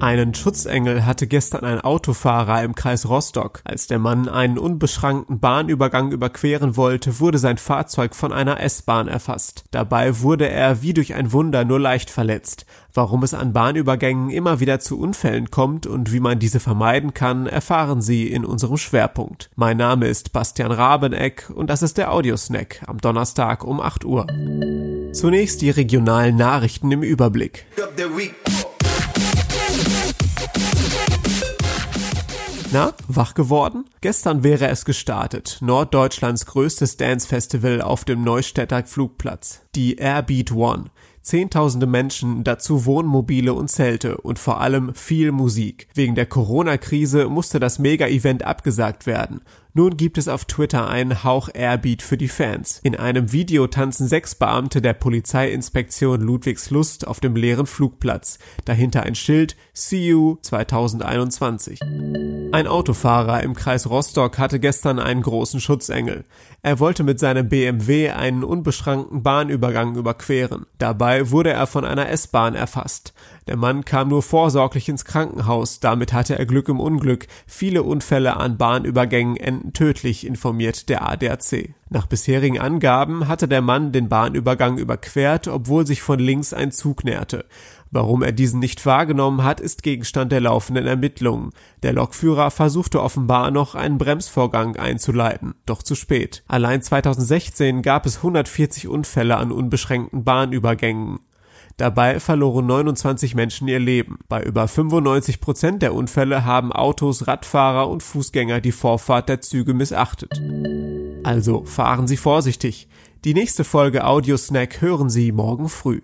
Einen Schutzengel hatte gestern ein Autofahrer im Kreis Rostock. Als der Mann einen unbeschrankten Bahnübergang überqueren wollte, wurde sein Fahrzeug von einer S-Bahn erfasst. Dabei wurde er wie durch ein Wunder nur leicht verletzt. Warum es an Bahnübergängen immer wieder zu Unfällen kommt und wie man diese vermeiden kann, erfahren Sie in unserem Schwerpunkt. Mein Name ist Bastian Rabeneck und das ist der Audiosnack am Donnerstag um 8 Uhr. Zunächst die regionalen Nachrichten im Überblick. Na, wach geworden? Gestern wäre es gestartet, Norddeutschlands größtes Dance-Festival auf dem Neustädter Flugplatz, die Airbeat One. Zehntausende Menschen, dazu Wohnmobile und Zelte und vor allem viel Musik. Wegen der Corona-Krise musste das Mega-Event abgesagt werden. Nun gibt es auf Twitter einen Hauch Airbeat für die Fans. In einem Video tanzen 6 Beamte der Polizeiinspektion Ludwigslust auf dem leeren Flugplatz. Dahinter ein Schild: See you 2021. Ein Autofahrer im Kreis Rostock hatte gestern einen großen Schutzengel. Er wollte mit seinem BMW einen unbeschrankten Bahnübergang überqueren. Dabei wurde er von einer S-Bahn erfasst. Der Mann kam nur vorsorglich ins Krankenhaus, damit hatte er Glück im Unglück. Viele Unfälle an Bahnübergängen enden tödlich, informiert der ADAC. Nach bisherigen Angaben hatte der Mann den Bahnübergang überquert, obwohl sich von links ein Zug näherte. Warum er diesen nicht wahrgenommen hat, ist Gegenstand der laufenden Ermittlungen. Der Lokführer versuchte offenbar noch einen Bremsvorgang einzuleiten, doch zu spät. Allein 2016 gab es 140 Unfälle an unbeschränkten Bahnübergängen. Dabei verloren 29 Menschen ihr Leben. Bei über 95% der Unfälle haben Autos, Radfahrer und Fußgänger die Vorfahrt der Züge missachtet. Also fahren Sie vorsichtig. Die nächste Folge Audiosnack hören Sie morgen früh.